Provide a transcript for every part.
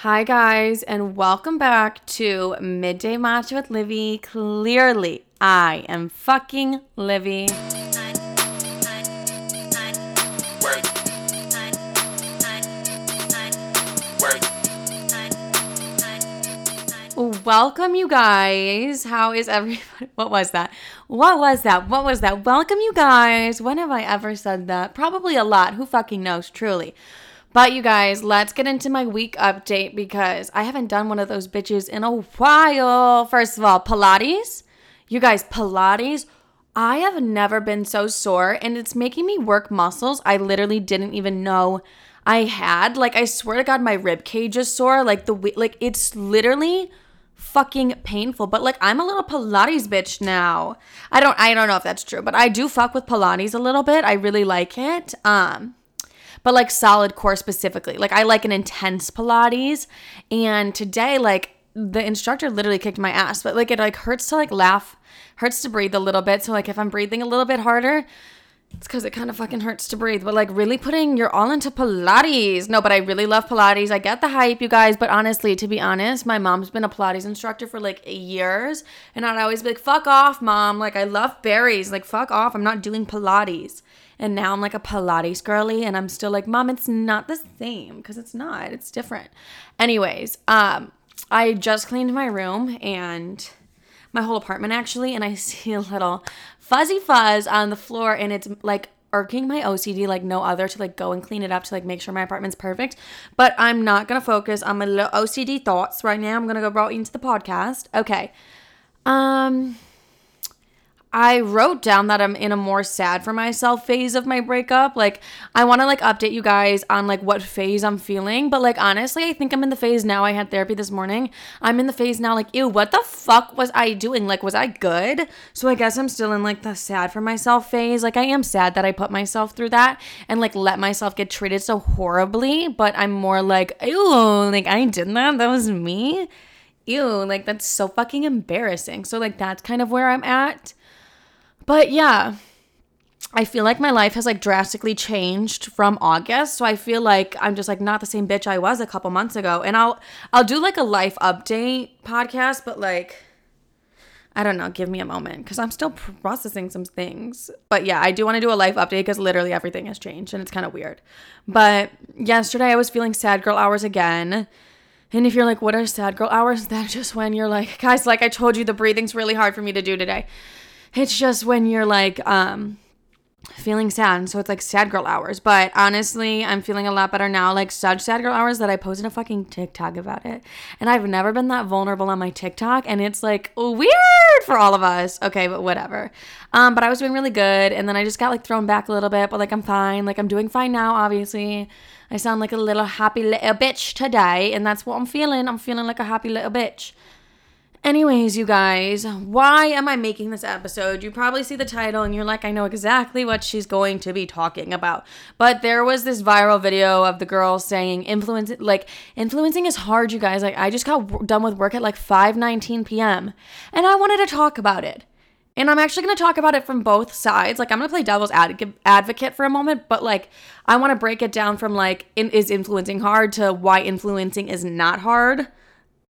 Hi guys, and welcome back to Midday Match with Livy. Clearly, I am fucking Livy. Welcome, you guys. How is everybody? What was that? Welcome, you guys. When have I ever said that? Probably a lot. Who fucking knows, truly. But you guys, let's get into my week update because I haven't done one of those bitches in a while. First of all, Pilates. You guys, Pilates. I have never been so sore and it's making me work muscles I literally didn't even know I had. Like, I swear to God, my rib cage is sore. Like it's literally fucking painful. But like, I'm a little Pilates bitch now. I don't know if that's true, but I do fuck with Pilates a little bit. I really like it. But like Solid Core specifically, like I like an intense Pilates, and today like the instructor literally kicked my ass, but like it like hurts to like laugh, hurts to breathe a little bit. So like if I'm breathing a little bit harder, it's because it kind of fucking hurts to breathe. But like really putting your all into Pilates. No, but I really love Pilates. I get the hype, you guys. But honestly, to be honest, my mom's been a Pilates instructor for like years. And I'd always be like, fuck off, mom. Like I love berries. Like fuck off. I'm not doing Pilates. And now I'm like a Pilates girly. And I'm still like, mom, it's not the same. Because it's not. It's different. Anyways, I just cleaned my room and my whole apartment actually. And I see a little fuzzy fuzz on the floor and it's like irking my OCD like no other to like go and clean it up to like make sure my apartment's perfect. But I'm not gonna focus on my little OCD thoughts right now. I'm gonna go right into the podcast. Okay. I wrote down that I'm in a more sad for myself phase of my breakup. Like I want to like update you guys on like what phase I'm feeling, but like honestly, I think I'm in the phase now. I had therapy this morning. I'm in the phase now like, ew, what the fuck was I doing? Like, was I good? So I guess I'm still in like the sad for myself phase. Like I am sad that I put myself through that and like let myself get treated so horribly, but I'm more like, ew, like I did that. That was me. Ew, like that's so fucking embarrassing. So like that's kind of where I'm at. But yeah, I feel like my life has like drastically changed from August. So I feel like I'm just like not the same bitch I was a couple months ago. And I'll do like a life update podcast, but like, I don't know, give me a moment because I'm still processing some things. But yeah, I do want to do a life update because literally everything has changed and it's kind of weird. But yesterday I was feeling sad girl hours again. And if you're like, what are sad girl hours? That's just when you're like, guys, like I told you, the breathing's really hard for me to do today. It's just when you're like feeling sad. So it's like sad girl hours. But honestly, I'm feeling a lot better now. Like such sad girl hours that I posted a fucking TikTok about it. And I've never been that vulnerable on my TikTok. And it's like weird for all of us. Okay, but whatever. But I was doing really good. And then I just got like thrown back a little bit. But like I'm fine. Like I'm doing fine now, obviously. I sound like a little happy little bitch today. And that's what I'm feeling. I'm feeling like a happy little bitch. Anyways, you guys, why am I making this episode? You probably see the title and you're like, I know exactly what she's going to be talking about. But there was this viral video of the girl saying influencing is hard, you guys. Like I just got done with work at like 5:19 p.m. and I wanted to talk about it. And I'm actually going to talk about it from both sides. Like I'm going to play devil's advocate for a moment, but like I want to break it down from like is influencing hard to why influencing is not hard.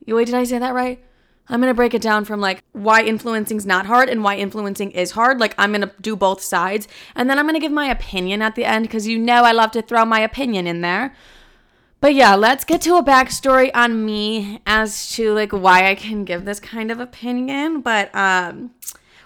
Wait, did I say that right? I'm going to break it down from like why influencing's not hard and why influencing is hard. Like I'm going to do both sides and then I'm going to give my opinion at the end because you know I love to throw my opinion in there. But yeah, let's get to a backstory on me as to like why I can give this kind of opinion, but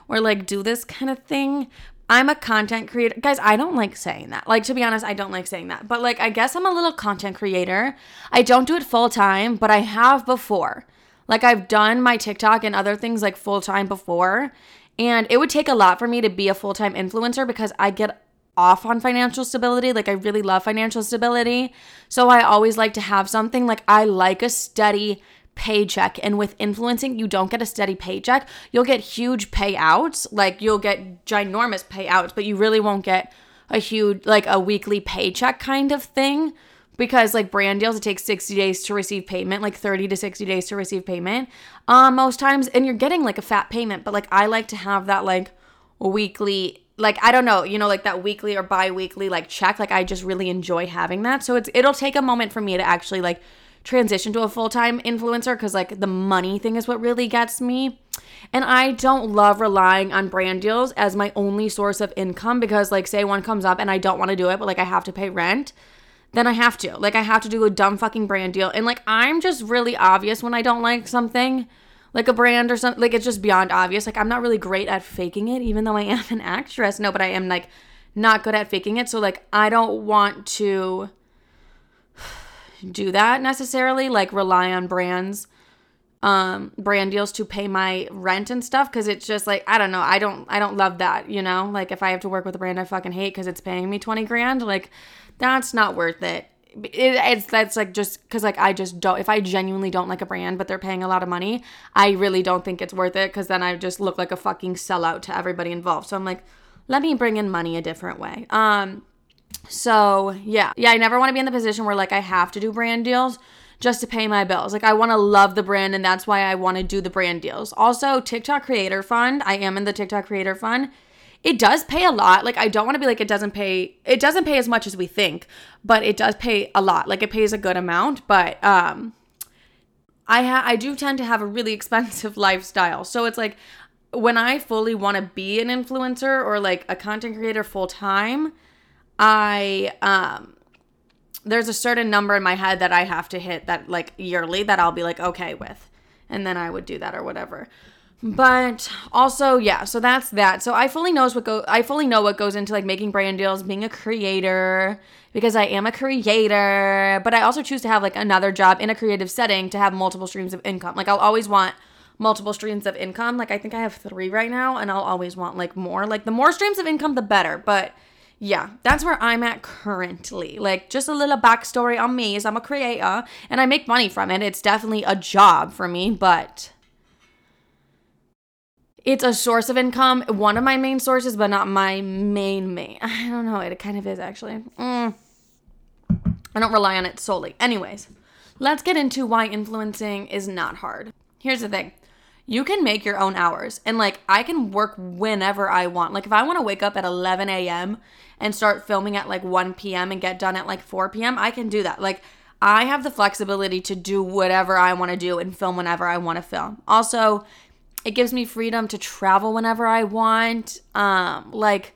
or like do this kind of thing. I'm a content creator. Guys, I don't like saying that. Like, to be honest, I don't like saying that. But like I guess I'm a little content creator. I don't do it full time, but I have before. Like I've done my TikTok and other things like full-time before, and it would take a lot for me to be a full-time influencer because I get off on financial stability. Like I really love financial stability. So I always like to have something. Like I like a steady paycheck, and with influencing, you don't get a steady paycheck. You'll get huge payouts. Like you'll get ginormous payouts, but you really won't get a huge, like a weekly paycheck kind of thing. Because like brand deals, it takes 60 days to receive payment, like 30 to 60 days to receive payment most times. And you're getting like a fat payment. But like I like to have that like weekly, like I don't know, you know, like that weekly or bi-weekly like check. Like I just really enjoy having that. So it'll take a moment for me to actually like transition to a full-time influencer because, like, the money thing is what really gets me. And I don't love relying on brand deals as my only source of income because, like, say one comes up and I don't want to do it, but, like, I have to pay rent, then I have to. Like, I have to do a dumb fucking brand deal. And, like, I'm just really obvious when I don't like something, like a brand or something. Like, it's just beyond obvious. Like, I'm not really great at faking it, even though I am an actress. No, but I am, like, not good at faking it. So, like, I don't want to do that necessarily, like, rely on brands, brand deals to pay my rent and stuff, because it's just like, I don't know, I don't love that, you know? Like, if I have to work with a brand I fucking hate because it's paying me $20,000, like, that's not worth it. It's that's like, just because, like, I just don't, if I genuinely don't like a brand but they're paying a lot of money, I really don't think it's worth it, because then I just look like a fucking sellout to everybody involved. So I'm like, let me bring in money a different way. So, yeah, I never want to be in the position where, like, I have to do brand deals just to pay my bills. Like, I want to love the brand, and that's why I want to do the brand deals. Also, TikTok Creator Fund. I am in the TikTok Creator Fund. It does pay a lot. Like, I don't want to be like, it doesn't pay as much as we think, but it does pay a lot. Like, it pays a good amount, but I do tend to have a really expensive lifestyle. So it's like, when I fully want to be an influencer or, like, a content creator full-time, I, there's a certain number in my head that I have to hit that, like, yearly, that I'll be like, okay with, and then I would do that or whatever. But also, yeah, so that's that. So I fully know what goes into, like, making brand deals, being a creator, because I am a creator, but I also choose to have, like, another job in a creative setting to have multiple streams of income. Like, I'll always want multiple streams of income. Like, I think I have 3 right now, and I'll always want, like, more. Like, the more streams of income, the better, but yeah, that's where I'm at currently. Like, just a little backstory on me is I'm a creator, and I make money from it. It's definitely a job for me, but it's a source of income. One of my main sources, but not my main. I don't know. It kind of is, actually. I don't rely on it solely. Anyways, let's get into why influencing is not hard. Here's the thing. You can make your own hours, and, like, I can work whenever I want. Like, if I want to wake up at 11 a.m. and start filming at, like, 1 p.m. and get done at, like, 4 p.m., I can do that. Like, I have the flexibility to do whatever I want to do and film whenever I want to film. Also, it gives me freedom to travel whenever I want, like,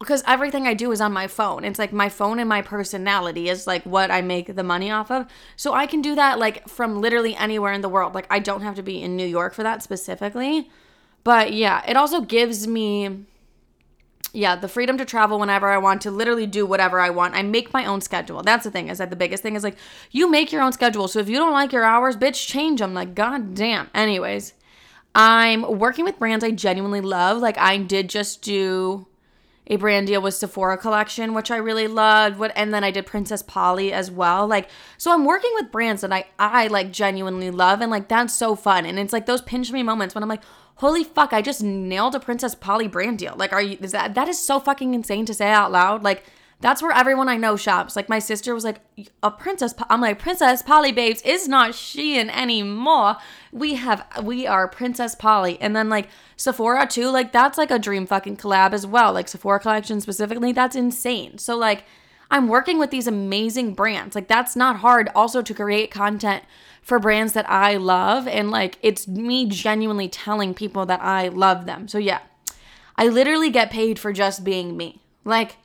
because everything I do is on my phone. It's like my phone and my personality is, like, what I make the money off of. So I can do that, like, from literally anywhere in the world. Like, I don't have to be in New York for that specifically. But yeah, it also gives me, yeah, the freedom to travel whenever I want, to literally do whatever I want. I make my own schedule. That's the thing, is that the biggest thing is, like, you make your own schedule. So if you don't like your hours, bitch, change them. Like, goddamn. Anyways, I'm working with brands I genuinely love. Like, I did just do a brand deal with Sephora Collection, which I really loved. And then I did Princess Polly as well. Like, so I'm working with brands that I like genuinely love, and, like, that's so fun. And it's like those pinch me moments when I'm like, holy fuck, I just nailed a Princess Polly brand deal. Like, that is so fucking insane to say out loud. Like, that's where everyone I know shops. Like, my sister was like, I'm like, Princess Polly, babes, is not Shein anymore. We are Princess Polly. And then, like, Sephora too, like, that's like a dream fucking collab as well. Like, Sephora Collection specifically, that's insane. So, like, I'm working with these amazing brands. Like, that's not hard also to create content for brands that I love. And, like, it's me genuinely telling people that I love them. So yeah, I literally get paid for just being me. Like,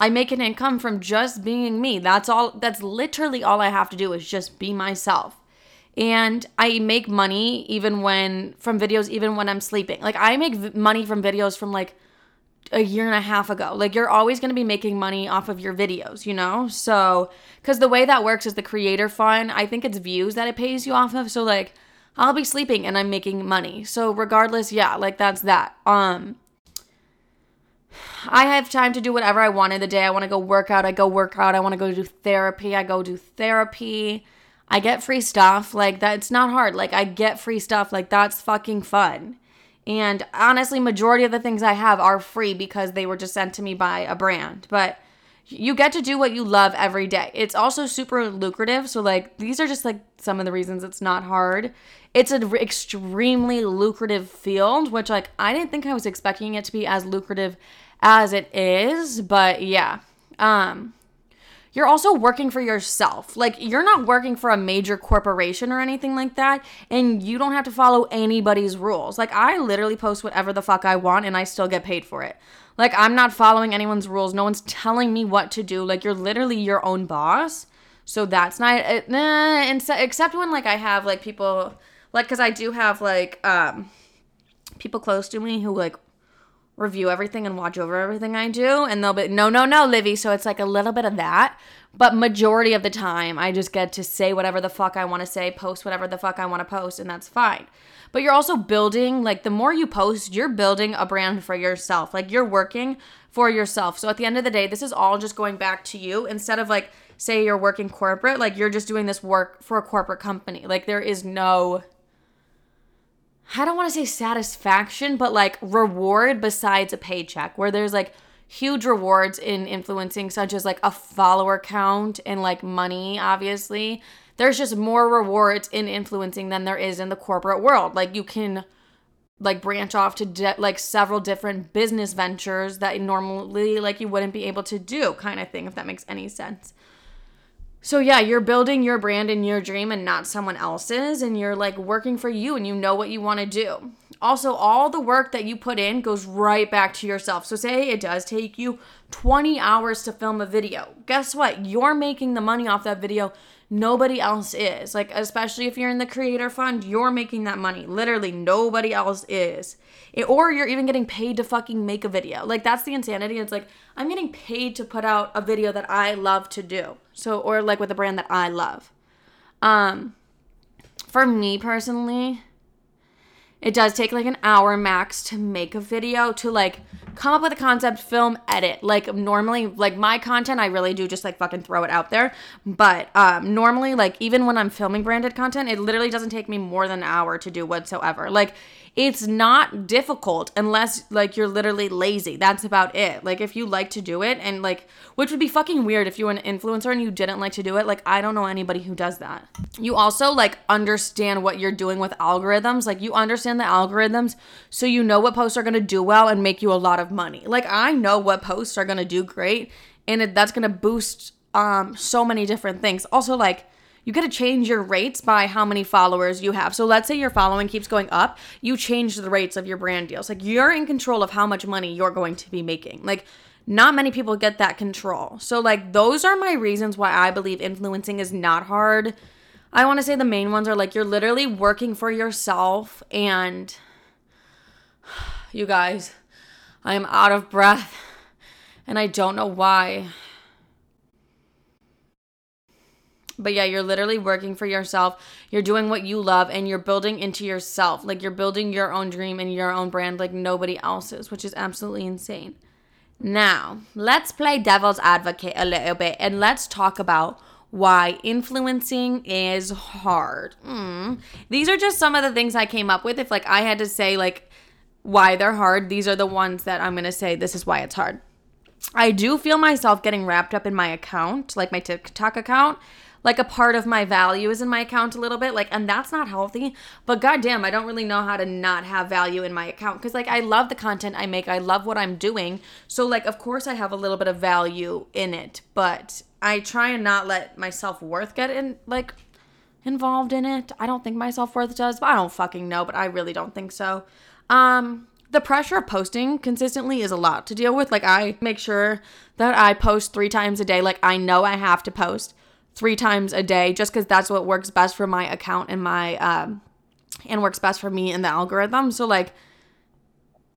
I make an income from just being me. That's all. That's literally all I have to do, is just be myself. And I make money from videos, even when I'm sleeping. Like, I make money from videos from, like, a year and a half ago. Like, you're always going to be making money off of your videos, you know? So, because the way that works is the creator fund, I think it's views that it pays you off of. So, like, I'll be sleeping and I'm making money. So regardless, yeah, like, that's that. I have time to do whatever I want in the day. I want to go work out, I go work out. I want to go do therapy, I go do therapy. I get free stuff. Like, that's not hard. Like, I get free stuff. Like, that's fucking fun. And honestly, majority of the things I have are free because they were just sent to me by a brand. But you get to do what you love every day. It's also super lucrative. So, like, these are just, like, some of the reasons it's not hard. It's an extremely lucrative field, which, like, I didn't think I was expecting it to be as lucrative as it is. But yeah, you're also working for yourself. Like, you're not working for a major corporation or anything like that, and you don't have to follow anybody's rules. Like, I literally post whatever the fuck I want, and I still get paid for it. Like, I'm not following anyone's rules. No one's telling me what to do. Like, you're literally your own boss. So that's not, except when, like, I have, like, people, like, because I do have, like, people close to me who, like, review everything and watch over everything I do, and they'll be, no, Livy. So it's like a little bit of that, but majority of the time I just get to say whatever the fuck I want to say, post whatever the fuck I want to post, and that's fine. But you're also building, like, the more you post, you're building a brand for yourself. Like, you're working for yourself. So at the end of the day, this is all just going back to you. Instead of, like, say you're working corporate, like, you're just doing this work for a corporate company. Like, there is no, I don't want to say satisfaction, but, like, reward besides a paycheck, where there's, like, huge rewards in influencing, such as, like, a follower count and, like, money, obviously. There's just more rewards in influencing than there is in the corporate world. Like, you can, like, branch off to, like, several different business ventures that normally, like, you wouldn't be able to do, kind of thing, if that makes any sense. So yeah, you're building your brand and your dream and not someone else's, and you're, like, working for you, and you know what you want to do. Also, all the work that you put in goes right back to yourself. So say it does take you 20 hours to film a video. Guess what? You're making the money off that video. Nobody else is. Like, especially if you're in the creator fund, you're making that money. Literally nobody else is. Or you're even getting paid to fucking make a video. Like, that's the insanity. It's like, I'm getting paid to put out a video that I love to do. So, or, like, with a brand that I love. For me personally, it does take, like, an hour max to make a video, to, like, come up with a concept, film, edit. Like, normally, like, my content, I really do just, like, fucking throw it out there. But normally, like, even when I'm filming branded content, it literally doesn't take me more than an hour to do whatsoever. Like, it's not difficult unless, like, you're literally lazy. That's about it. Like, if you like to do it and, like, which would be fucking weird if you were an influencer and you didn't like to do it. Like, I don't know anybody who does that. You also, like, understand what you're doing with algorithms. Like, you understand the algorithms, so you know what posts are going to do well and make you a lot of money. Like, I know what posts are going to do great, and that's going to boost so many different things. Also, like, you got to change your rates by how many followers you have. So let's say your following keeps going up. You change the rates of your brand deals. Like, you're in control of how much money you're going to be making. Like, not many people get that control. So, like, those are my reasons why I believe influencing is not hard. I want to say the main ones are, like, you're literally working for yourself. And you guys, I am out of breath, and I don't know why. But yeah, you're literally working for yourself. You're doing what you love, and you're building into yourself. Like, you're building your own dream and your own brand, like nobody else's, which is absolutely insane. Now, let's play devil's advocate a little bit, and let's talk about why influencing is hard. These are just some of the things I came up with. If, like, I had to say, like, why they're hard, these are the ones that I'm going to say this is why it's hard. I do feel myself getting wrapped up in my account, like my TikTok account. Like, a part of my value is in my account a little bit, like, and that's not healthy, but goddamn, I don't really know how to not have value in my account, because, like, I love the content I make, I love what I'm doing, so, like, of course I have a little bit of value in it, but I try and not let my self-worth get in, like, involved in it. I don't think my self-worth does, but I don't fucking know, but I really don't think so. The pressure of posting consistently is a lot to deal with. Like, I make sure that I post 3 times a day, like, I know I have to post 3 times a day just because that's what works best for my account and my and works best for me and the algorithm. So, like,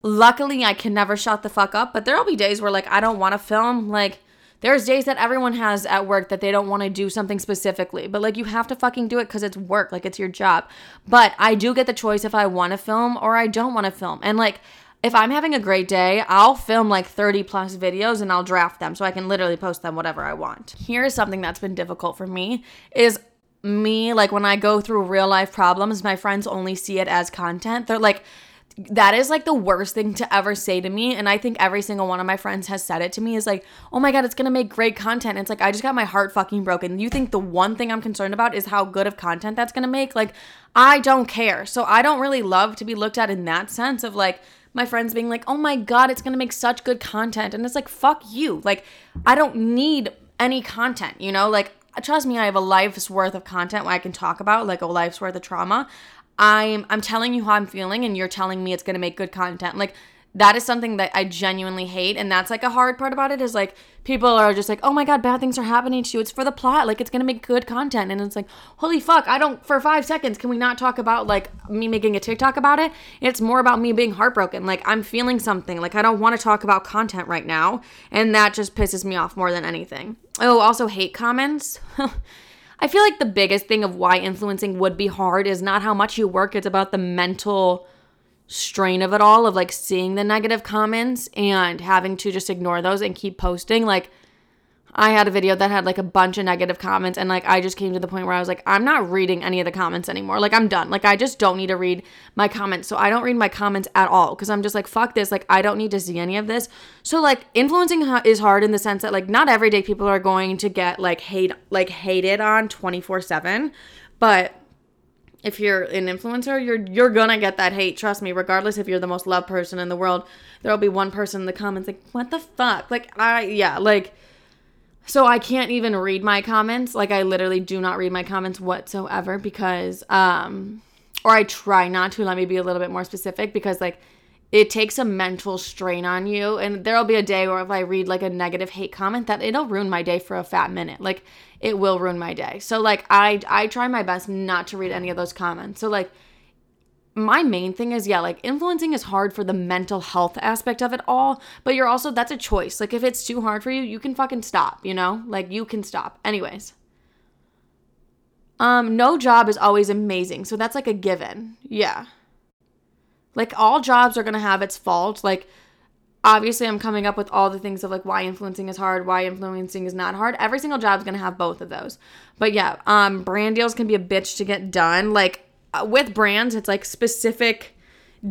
luckily I can never shut the fuck up, but there'll be days where, like, I don't want to film. Like, there's days that everyone has at work that they don't want to do something specifically, but, like, you have to fucking do it because it's work. Like, it's your job. But I do get the choice if I want to film or I don't want to film. And, like, if I'm having a great day, I'll film, like, 30 plus videos and I'll draft them so I can literally post them whatever I want. Here's something that's been difficult for me is me, like, when I go through real life problems, my friends only see it as content. They're like, that is, like, the worst thing to ever say to me. And I think every single one of my friends has said it to me, is like, oh my God, it's going to make great content. And it's like, I just got my heart fucking broken. You think the one thing I'm concerned about is how good of content that's going to make? Like, I don't care. So I don't really love to be looked at in that sense of, like, my friends being like, oh my God, it's going to make such good content. And it's like, fuck you. Like, I don't need any content, you know? Like, trust me, I have a life's worth of content I can talk about, like a life's worth of trauma. I'm telling you how I'm feeling, and you're telling me it's going to make good content. Like, that is something that I genuinely hate, and that's, like, a hard part about it is, like, people are just like, oh, my God, bad things are happening to you. It's for the plot. Like, it's going to make good content, and it's like, holy fuck, for 5 seconds, can we not talk about, like, me making a TikTok about it? It's more about me being heartbroken. Like, I'm feeling something. Like, I don't want to talk about content right now, and that just pisses me off more than anything. Oh, also hate comments. I feel like the biggest thing of why influencing would be hard is not how much you work. It's about the mental strain of it all, of like seeing the negative comments and having to just ignore those and keep posting. Like, I had a video that had like a bunch of negative comments, and like I just came to the point where I was like, I'm not reading any of the comments anymore. Like, I'm done. Like, I just don't need to read my comments. So I don't read my comments at all, because I'm just like, fuck this. Like, I don't need to see any of this. So like, influencing is hard in the sense that like not everyday people are going to get like hated on 24/7, but if you're an influencer, you're gonna get that hate. Trust me, regardless if you're the most loved person in the world, there'll be one person in the comments like, what the fuck? So I can't even read my comments. Like, I literally do not read my comments whatsoever because, or I try not to. Let me be a little bit more specific, because like it takes a mental strain on you. And there'll be a day where if I read like a negative hate comment, that it'll ruin my day for a fat minute. Like, it will ruin my day. So like I try my best not to read any of those comments. So like my main thing is, yeah, like influencing is hard for the mental health aspect of it all, but you're also, that's a choice. Like, if it's too hard for you, you can fucking stop, you know? Like, you can stop. Anyways. No job is always amazing. So that's like a given. Yeah. Like, all jobs are going to have its faults. Like, obviously I'm coming up with all the things of like why influencing is hard, why influencing is not hard. Every single job is going to have both of those. But yeah, brand deals can be a bitch to get done. Like, with brands, it's like specific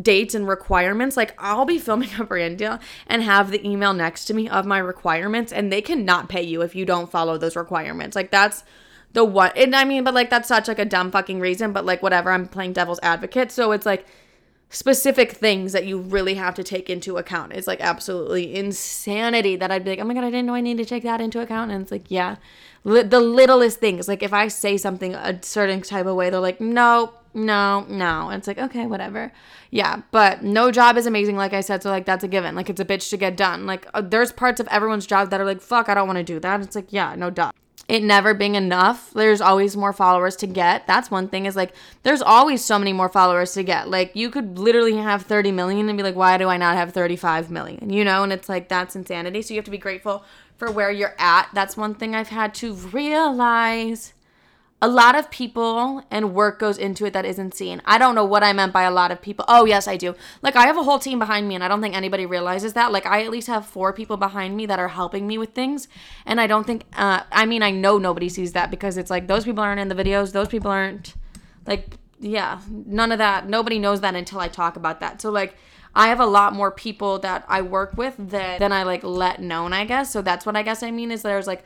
dates and requirements. Like, I'll be filming a brand deal and have the email next to me of my requirements, and they cannot pay you if you don't follow those requirements. Like, that's the one. And I mean, but like, that's such like a dumb fucking reason, but like, whatever, I'm playing devil's advocate. So it's like specific things that you really have to take into account. It's like absolutely insanity that I'd be like, oh my God, I didn't know I needed to take that into account. And it's like, yeah, the littlest things. Like, if I say something a certain type of way, they're like, no. It's like, okay, whatever. Yeah, but no job is amazing, like I said, so like that's a given. Like, it's a bitch to get done. Like, there's parts of everyone's job that are like, fuck, I don't want to do that. It's like, yeah, no duh. It never being enough. There's always more followers to get. That's one thing is like, there's always so many more followers to get. Like, you could literally have 30 million and be like, why do I not have 35 million? You know, and it's like, that's insanity. So you have to be grateful for where you're at. That's one thing I've had to realize. A lot of people and work goes into it that isn't seen. I don't know what I meant by a lot of people. Oh, yes, I do. Like, I have a whole team behind me, and I don't think anybody realizes that. Like, I at least have 4 people behind me that are helping me with things. And I don't think, I know nobody sees that because it's like, those people aren't in the videos. Those people aren't, like, yeah, none of that. Nobody knows that until I talk about that. So, like, I have a lot more people that I work with than I, like, let known, I guess. So that's what I guess I mean is there's, like,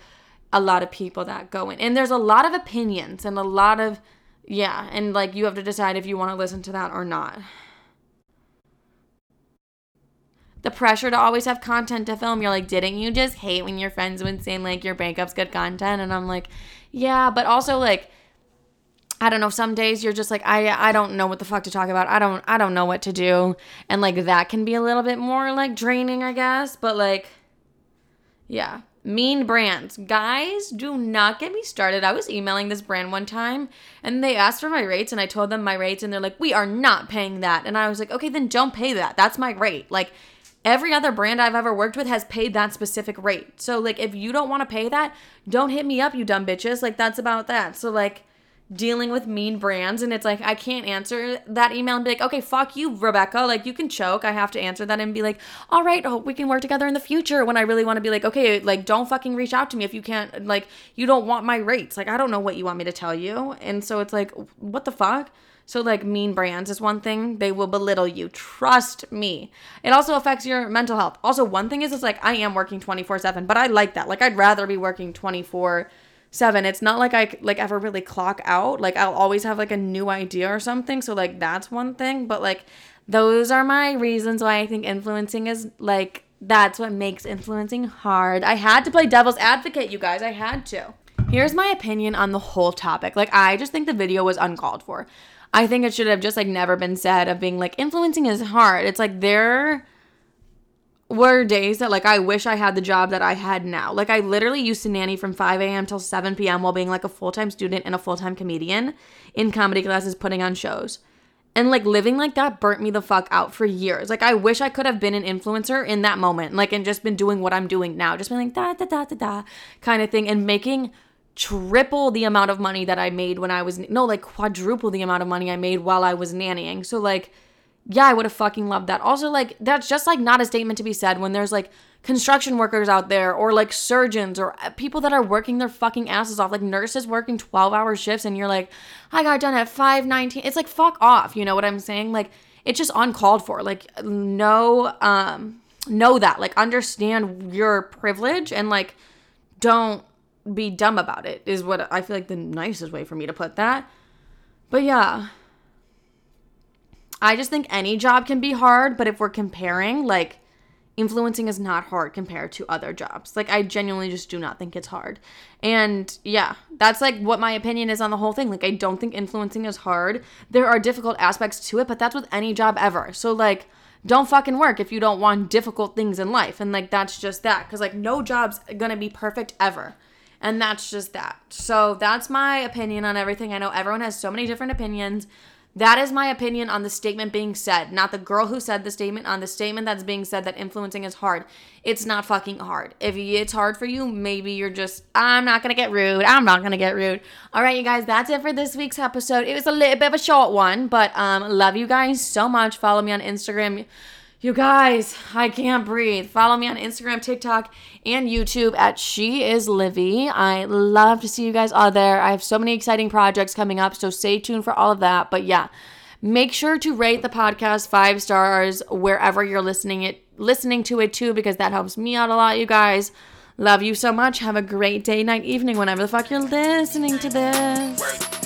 a lot of people that go in, and there's a lot of opinions and a lot of, yeah, and like you have to decide if you want to listen to that or not. The pressure to always have content to film, you're like, didn't you just hate when your friends would say like your bankup's good content? And I'm like, yeah, but also like, I don't know, some days you're just like, I don't know what the fuck to talk about. I don't know what to do. And like that can be a little bit more like draining, I guess, but like, yeah. Mean brands. Guys, do not get me started. I was emailing this brand one time, and they asked for my rates, and I told them my rates, and they're like, we are not paying that. And I was like, okay, then don't pay that. That's my rate. Like, every other brand I've ever worked with has paid that specific rate. So, like, if you don't want to pay that, don't hit me up, you dumb bitches. Like, that's about that. So, like, dealing with mean brands, and it's like, I can't answer that email and be like, okay, fuck you, Rebecca, like you can choke. I have to answer that and be like, all right, I hope we can work together in the future, when I really want to be like, okay, like don't fucking reach out to me if you can't, like you don't want my rates, like I don't know what you want me to tell you. And so it's like, what the fuck? So like mean brands is one thing. They will belittle you. Trust me. It also affects your mental health. Also one thing is it's like, I am working 24/7, but I like that. Like I'd rather be working 24/7. It's not like I like ever really clock out. Like I'll always have like a new idea or something. So like that's one thing. But like those are my reasons why I think influencing is like That's what makes influencing hard. I had to play devil's advocate, you guys. I had to. Here's my opinion on the whole topic. Like, I just think the video was uncalled for. I think it should have just, like, never been said of being, like, influencing is hard. It's, like, there were days that, like, I wish I had the job that I had now. Like, I literally used to nanny from 5 a.m. till 7 p.m. while being, like, a full-time student and a full-time comedian in comedy classes putting on shows. And, like, living like that burnt me the fuck out for years. Like, I wish I could have been an influencer in that moment. Like, and just been doing what I'm doing now. Just been like, da-da-da-da-da kind of thing. And making triple the amount of money that I made when I was... No, like, quadruple the amount of money I made while I was nannying. So, like, yeah, I would have fucking loved that. Also, like, that's just, like, not a statement to be said when there's, like, construction workers out there or, like, surgeons or people that are working their fucking asses off. Like, nurses working 12-hour shifts and you're like, I got done at 5:19. It's like, fuck off. You know what I'm saying? Like, it's just uncalled for. Like, know that. Like, understand your privilege and, like, don't be dumb about it is what I feel like the nicest way for me to put that. But, yeah. I just think any job can be hard, but if we're comparing, like, influencing is not hard compared to other jobs. Like, I genuinely just do not think it's hard. And, yeah, that's, like, what my opinion is on the whole thing. Like, I don't think influencing is hard. There are difficult aspects to it, but that's with any job ever. So, like, don't fucking work if you don't want difficult things in life. And, like, that's just that. Because, like, no job's gonna be perfect ever. And that's just that. So, that's my opinion on everything. I know everyone has so many different opinions. That is my opinion on the statement being said, not the girl who said the statement, on the statement that's being said that influencing is hard. It's not fucking hard. If it's hard for you, maybe you're just, I'm not going to get rude. All right, you guys, that's it for this week's episode. It was a little bit of a short one, but love you guys so much. Follow me on Instagram. You guys, I can't breathe. Follow me on Instagram, TikTok, and YouTube at She Is Livvy. I love to see you guys all there. I have so many exciting projects coming up, so stay tuned for all of that. But yeah, make sure to rate the podcast 5 stars wherever you're listening to it too, because that helps me out a lot, you guys. Love you so much. Have a great day, night, evening, whenever the fuck you're listening to this. Work.